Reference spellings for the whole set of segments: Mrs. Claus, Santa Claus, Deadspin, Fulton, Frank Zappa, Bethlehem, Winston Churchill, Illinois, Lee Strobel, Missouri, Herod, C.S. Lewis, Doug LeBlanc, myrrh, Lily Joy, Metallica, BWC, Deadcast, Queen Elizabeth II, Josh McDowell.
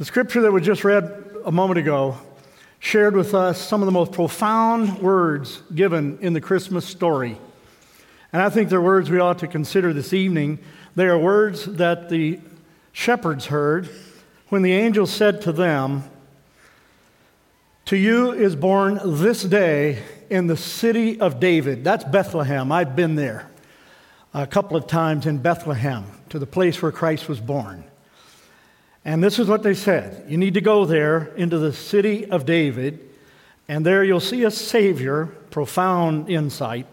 The scripture that was just read a moment ago shared with us some of the most profound words given in the Christmas story. And I think they're words we ought to consider this evening. They are words that the shepherds heard when the angel said to them, "To you is born this day in the city of David." That's Bethlehem. I've been there a couple of times in Bethlehem, to the place where Christ was born. And this is what they said. You need to go there into the city of David, and there you'll see a Savior, profound insight,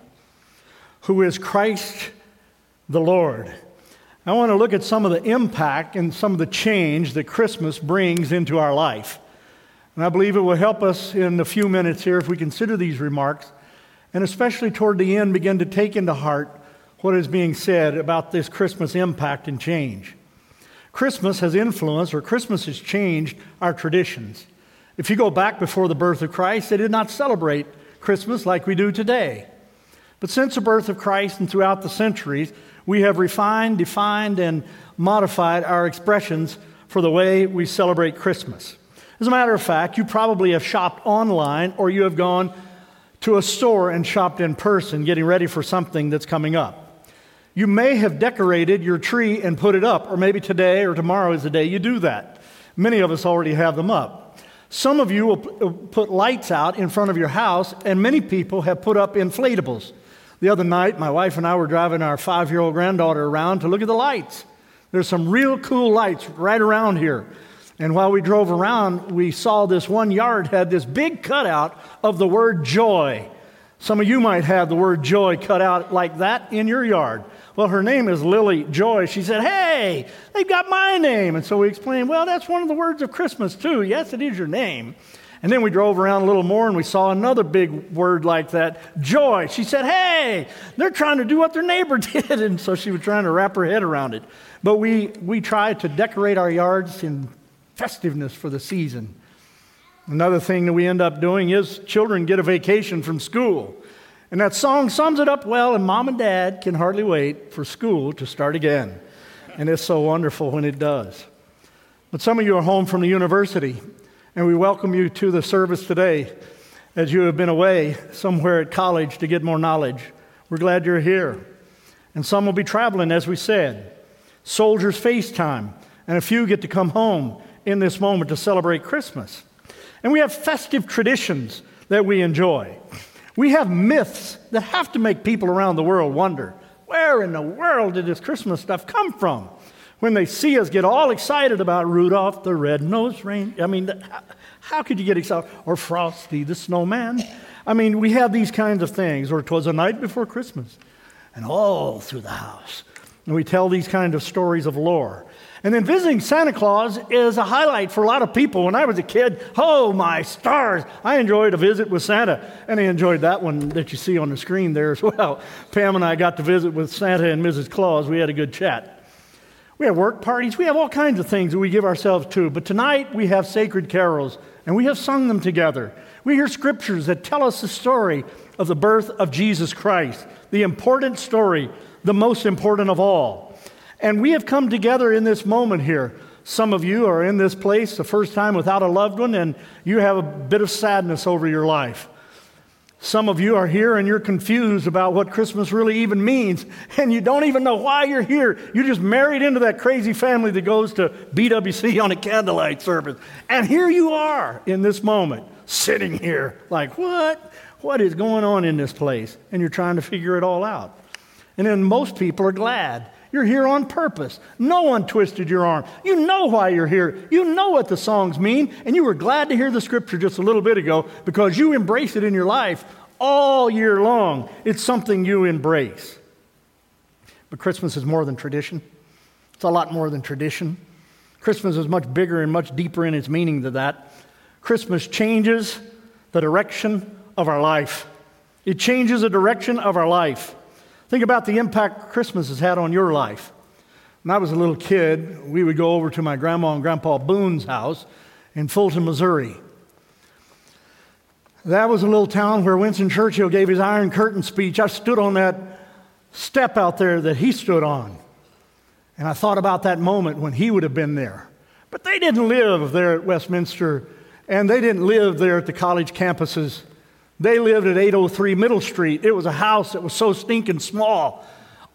who is Christ the Lord. I want to look at some of the impact and some of the change that Christmas brings into our life. And I believe it will help us in a few minutes here if we consider these remarks, and especially toward the end begin to take into heart what is being said about this Christmas impact and change. Christmas has influenced, or Christmas has changed, our traditions. If you go back before the birth of Christ, they did not celebrate Christmas like we do today. But since the birth of Christ and throughout the centuries, we have refined, defined, and modified our expressions for the way we celebrate Christmas. As a matter of fact, you probably have shopped online, or you have gone to a store and shopped in person, getting ready for something that's coming up. You may have decorated your tree and put it up, or maybe today or tomorrow is the day you do that. Many of us already have them up. Some of you will put lights out in front of your house, and many people have put up inflatables. The other night, my wife and I were driving our 5-year-old granddaughter around to look at the lights. There's some real cool lights right around here. And while we drove around, we saw this one yard had this big cutout of the word joy. Some of you might have the word joy cut out like that in your yard. Well, her name is Lily Joy. She said, "Hey, they've got my name." And so we explained, well, that's one of the words of Christmas too. Yes, it is your name. And then we drove around a little more and we saw another big word like that, joy. She said, "Hey, they're trying to do what their neighbor did." And so she was trying to wrap her head around it. But we try to decorate our yards in festiveness for the season. Another thing that we end up doing is children get a vacation from school. And that song sums it up well, and mom and dad can hardly wait for school to start again. And it's so wonderful when it does. But some of you are home from the university, and we welcome you to the service today as you have been away somewhere at college to get more knowledge. We're glad you're here. And some will be traveling, as we said. Soldiers FaceTime, and a few get to come home in this moment to celebrate Christmas. And we have festive traditions that we enjoy. We have myths that have to make people around the world wonder, where in the world did this Christmas stuff come from? When they see us get all excited about Rudolph the Red-Nosed Reindeer, how could you get excited? Or Frosty the Snowman. We have these kinds of things. Or 'Twas a Night Before Christmas. And all through the house. And we tell these kinds of stories of lore. And then visiting Santa Claus is a highlight for a lot of people. When I was a kid, oh my stars, I enjoyed a visit with Santa. And I enjoyed that one that you see on the screen there as well. Pam and I got to visit with Santa and Mrs. Claus. We had a good chat. We have work parties. We have all kinds of things that we give ourselves to. But tonight we have sacred carols, and we have sung them together. We hear scriptures that tell us the story of the birth of Jesus Christ, the important story, the most important of all. And we have come together in this moment here. Some of you are in this place the first time without a loved one, and you have a bit of sadness over your life. Some of you are here and you're confused about what Christmas really even means, and you don't even know why you're here. You're just married into that crazy family that goes to BWC on a candlelight service. And here you are in this moment, sitting here like, what? What is going on in this place? And you're trying to figure it all out. And then most people are glad. You're here on purpose. No one twisted your arm. You know why you're here. You know what the songs mean. And you were glad to hear the scripture just a little bit ago because you embrace it in your life all year long. It's something you embrace. But Christmas is more than tradition. It's a lot more than tradition. Christmas is much bigger and much deeper in its meaning than that. Christmas changes the direction of our life. It changes the direction of our life. Think about the impact Christmas has had on your life. When I was a little kid, we would go over to my grandma and grandpa Boone's house in Fulton, Missouri. That was a little town where Winston Churchill gave his Iron Curtain speech. I stood on that step out there that he stood on. And I thought about that moment when he would have been there. But they didn't live there at Westminster, and they didn't live there at the college campuses. They lived at 803 Middle Street. It was a house that was so stinking small.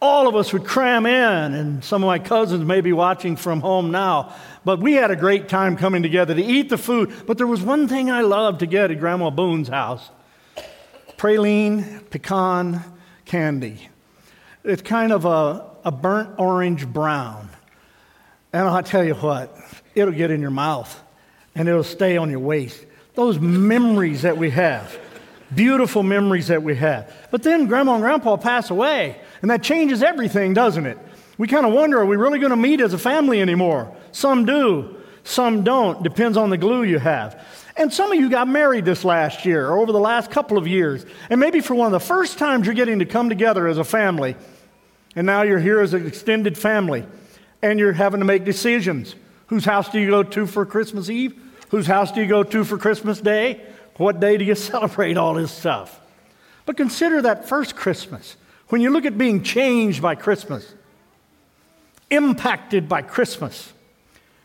All of us would cram in, and some of my cousins may be watching from home now. But we had a great time coming together to eat the food. But there was one thing I loved to get at Grandma Boone's house: praline pecan candy. It's kind of a burnt orange brown. And I'll tell you what, it'll get in your mouth, and it'll stay on your waist. Those memories that we have, beautiful memories that we have. But then Grandma and Grandpa pass away, and that changes everything, doesn't it? We kind of wonder, are we really going to meet as a family anymore? Some do, some don't. Depends on the glue you have. And some of you got married this last year or over the last couple of years, and maybe for one of the first times you're getting to come together as a family, and now you're here as an extended family, and you're having to make decisions. Whose house do you go to for Christmas Eve? Whose house do you go to for Christmas Day? What day do you celebrate all this stuff? But consider that first Christmas. When you look at being changed by Christmas, impacted by Christmas,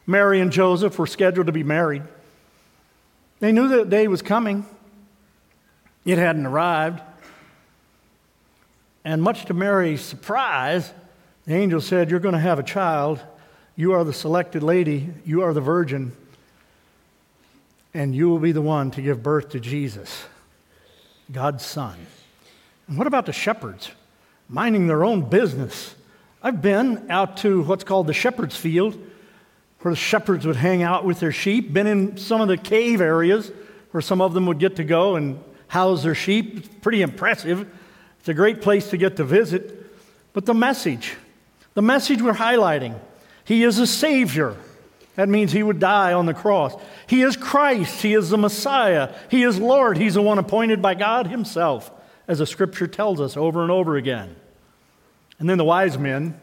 Mary and Joseph were scheduled to be married. They knew that day was coming. It hadn't arrived. And much to Mary's surprise, the angel said, "You're going to have a child. You are the selected lady. You are the virgin. And you will be the one to give birth to Jesus, God's Son." And what about the shepherds minding their own business? I've been out to what's called the shepherd's field, where the shepherds would hang out with their sheep, been in some of the cave areas where some of them would get to go and house their sheep. It's pretty impressive. It's a great place to get to visit. But the message we're highlighting, He is a Savior. That means He would die on the cross. He is Christ. He is the Messiah. He is Lord. He's the one appointed by God Himself, as the Scripture tells us over and over again. And then the wise men,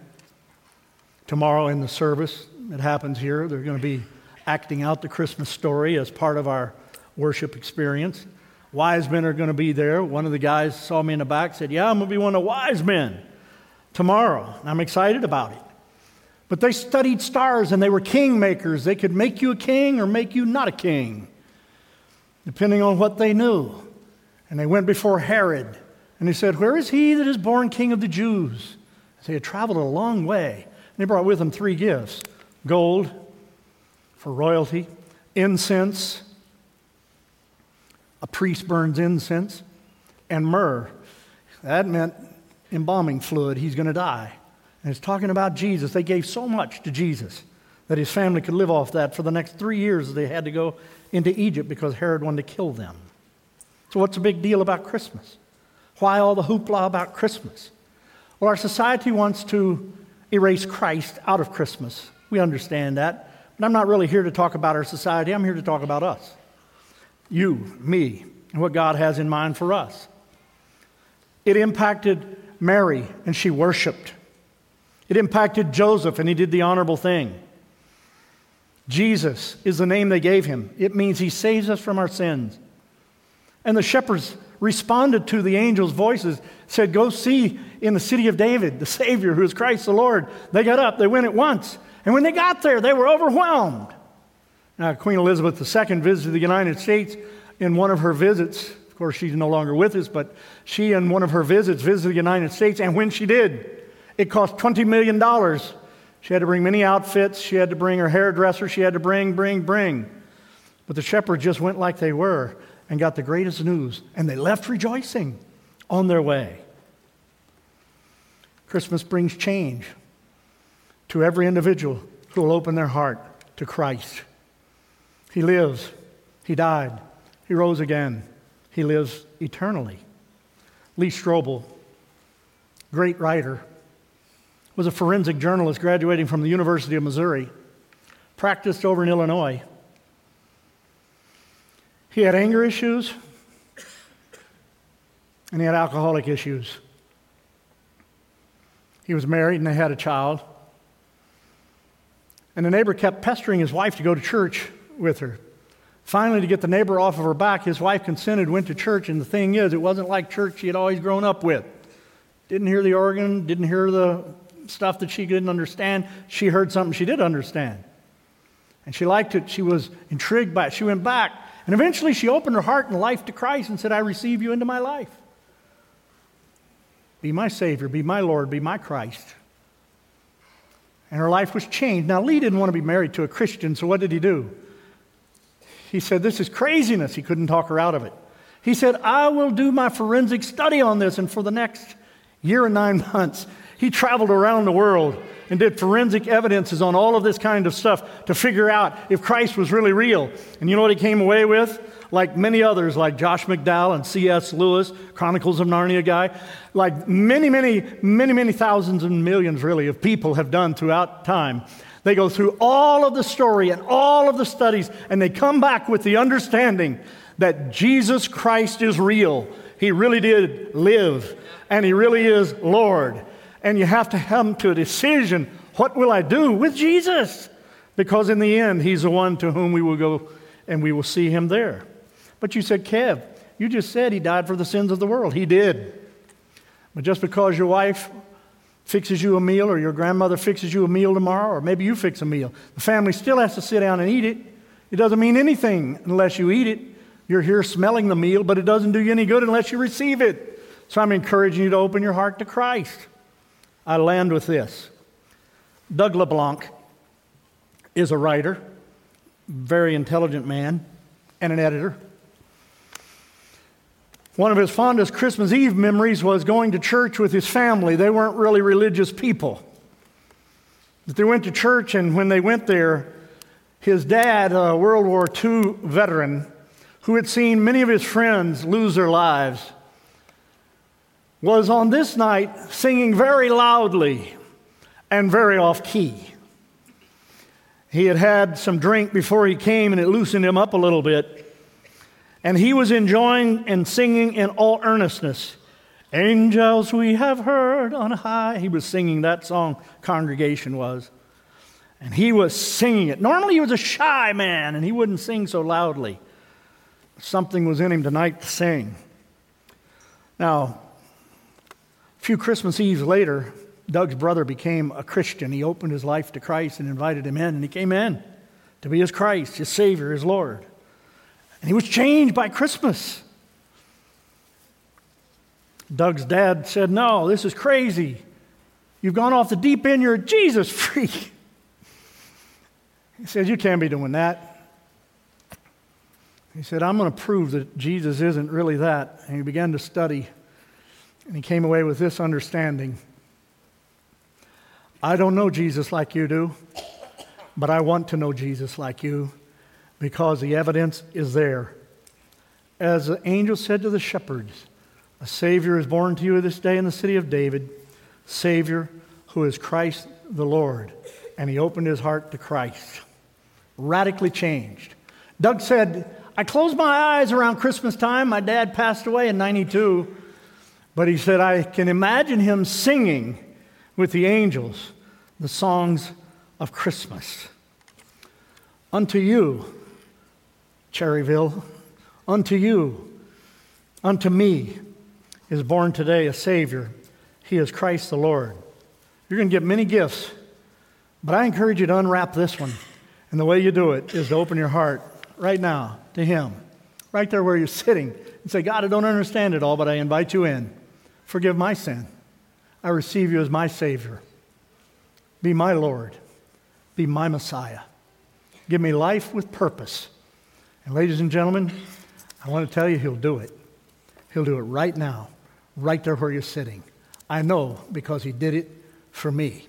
tomorrow in the service that happens here, they're going to be acting out the Christmas story as part of our worship experience. Wise men are going to be there. One of the guys saw me in the back, said, "Yeah, I'm going to be one of the wise men tomorrow, and I'm excited about it." But they studied stars, and they were kingmakers. They could make you a king or make you not a king, depending on what they knew. And they went before Herod, and he said, "Where is he that is born king of the Jews?" So they had traveled a long way, and they brought with them three gifts: gold for royalty, incense — a priest burns incense — and myrrh. That meant embalming fluid. He's going to die. And it's talking about Jesus. They gave so much to Jesus that His family could live off that for the next 3 years. They had to go into Egypt because Herod wanted to kill them. So what's the big deal about Christmas? Why all the hoopla about Christmas? Well, our society wants to erase Christ out of Christmas. We understand that. But I'm not really here to talk about our society. I'm here to talk about us. You, me, and what God has in mind for us. It impacted Mary, and she worshiped. It impacted Joseph, and he did the honorable thing. Jesus is the name they gave Him. It means He saves us from our sins. And the shepherds responded to the angels' voices, said, "Go see in the city of David the Savior, who is Christ the Lord." They got up. They went at once. And when they got there, they were overwhelmed. Now, Queen Elizabeth II visited the United States in one of her visits. Of course, she's no longer with us, but she, in one of her visits, visited the United States. And when she did, it cost $20 million. She had to bring many outfits. She had to bring her hairdresser. She had to bring. But the shepherds just went like they were and got the greatest news. And they left rejoicing on their way. Christmas brings change to every individual who will open their heart to Christ. He lives. He died. He rose again. He lives eternally. Lee Strobel, great writer, was a forensic journalist graduating from the University of Missouri, practiced over in Illinois. He had anger issues, and he had alcoholic issues. He was married, and they had a child. And the neighbor kept pestering his wife to go to church with her. Finally, to get the neighbor off of her back, his wife consented, went to church, and the thing is, it wasn't like church she had always grown up with. Didn't hear the organ, didn't hear the stuff that she didn't understand. She heard something she did understand. And she liked it. She was intrigued by it. She went back. And eventually she opened her heart and life to Christ and said, I receive you into my life. Be my Savior, be my Lord, be my Christ. And her life was changed. Now, Lee didn't want to be married to a Christian, so what did he do? He said, this is craziness. He couldn't talk her out of it. He said, I will do my forensic study on this. And for the next year and 9 months, he traveled around the world and did forensic evidences on all of this kind of stuff to figure out if Christ was really real. And you know what he came away with? Like many others, like Josh McDowell and C.S. Lewis, Chronicles of Narnia guy, like many thousands and millions really of people have done throughout time. They go through all of the story and all of the studies, and they come back with the understanding that Jesus Christ is real. He really did live, and he really is Lord. And you have to come to a decision, what will I do with Jesus? Because in the end, he's the one to whom we will go and we will see him there. But you said, Kev, you just said he died for the sins of the world. He did. But just because your wife fixes you a meal or your grandmother fixes you a meal tomorrow, or maybe you fix a meal, the family still has to sit down and eat it. It doesn't mean anything unless you eat it. You're here smelling the meal, but it doesn't do you any good unless you receive it. So I'm encouraging you to open your heart to Christ. I land with this. Doug LeBlanc is a writer, very intelligent man, and an editor. One of his fondest Christmas Eve memories was going to church with his family. They weren't really religious people. But they went to church, and when they went there, his dad, a World War II veteran, who had seen many of his friends lose their lives, was on this night singing very loudly and very off-key. He had had some drink before he came, and it loosened him up a little bit. And he was enjoying and singing in all earnestness. Angels we have heard on high. He was singing that song, congregation was. And he was singing it. Normally he was a shy man, and he wouldn't sing so loudly. Something was in him tonight to sing. Now, a few Christmas Eves later, Doug's brother became a Christian. He opened his life to Christ and invited him in, and he came in to be his Christ, his Savior, his Lord. And he was changed by Christmas. Doug's dad said, no, this is crazy. You've gone off the deep end. You're a Jesus freak. He said, you can't be doing that. He said, I'm going to prove that Jesus isn't really that. And he began to study. And he came away with this understanding. I don't know Jesus like you do, but I want to know Jesus like you because the evidence is there. As the angel said to the shepherds, a Savior is born to you this day in the city of David, Savior who is Christ the Lord. And he opened his heart to Christ. Radically changed. Doug said, I closed my eyes around Christmas time. My dad passed away in 92. But he said, I can imagine him singing with the angels the songs of Christmas. Unto you, Cherryville, unto you, unto me is born today a Savior. He is Christ the Lord. You're going to get many gifts, but I encourage you to unwrap this one. And the way you do it is to open your heart right now to him, right there where you're sitting. And say, God, I don't understand it all, but I invite you in. Forgive my sin. I receive you as my Savior. Be my Lord. Be my Messiah. Give me life with purpose. And ladies and gentlemen, I want to tell you he'll do it. He'll do it right now, right there where you're sitting. I know because he did it for me.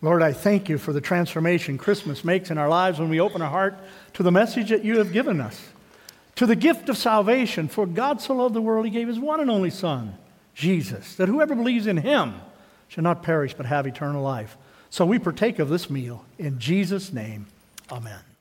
Lord, I thank you for the transformation Christmas makes in our lives when we open our heart to the message that you have given us. To the gift of salvation, for God so loved the world, he gave his one and only Son, Jesus, that whoever believes in him shall not perish but have eternal life. So we partake of this meal in Jesus' name. Amen.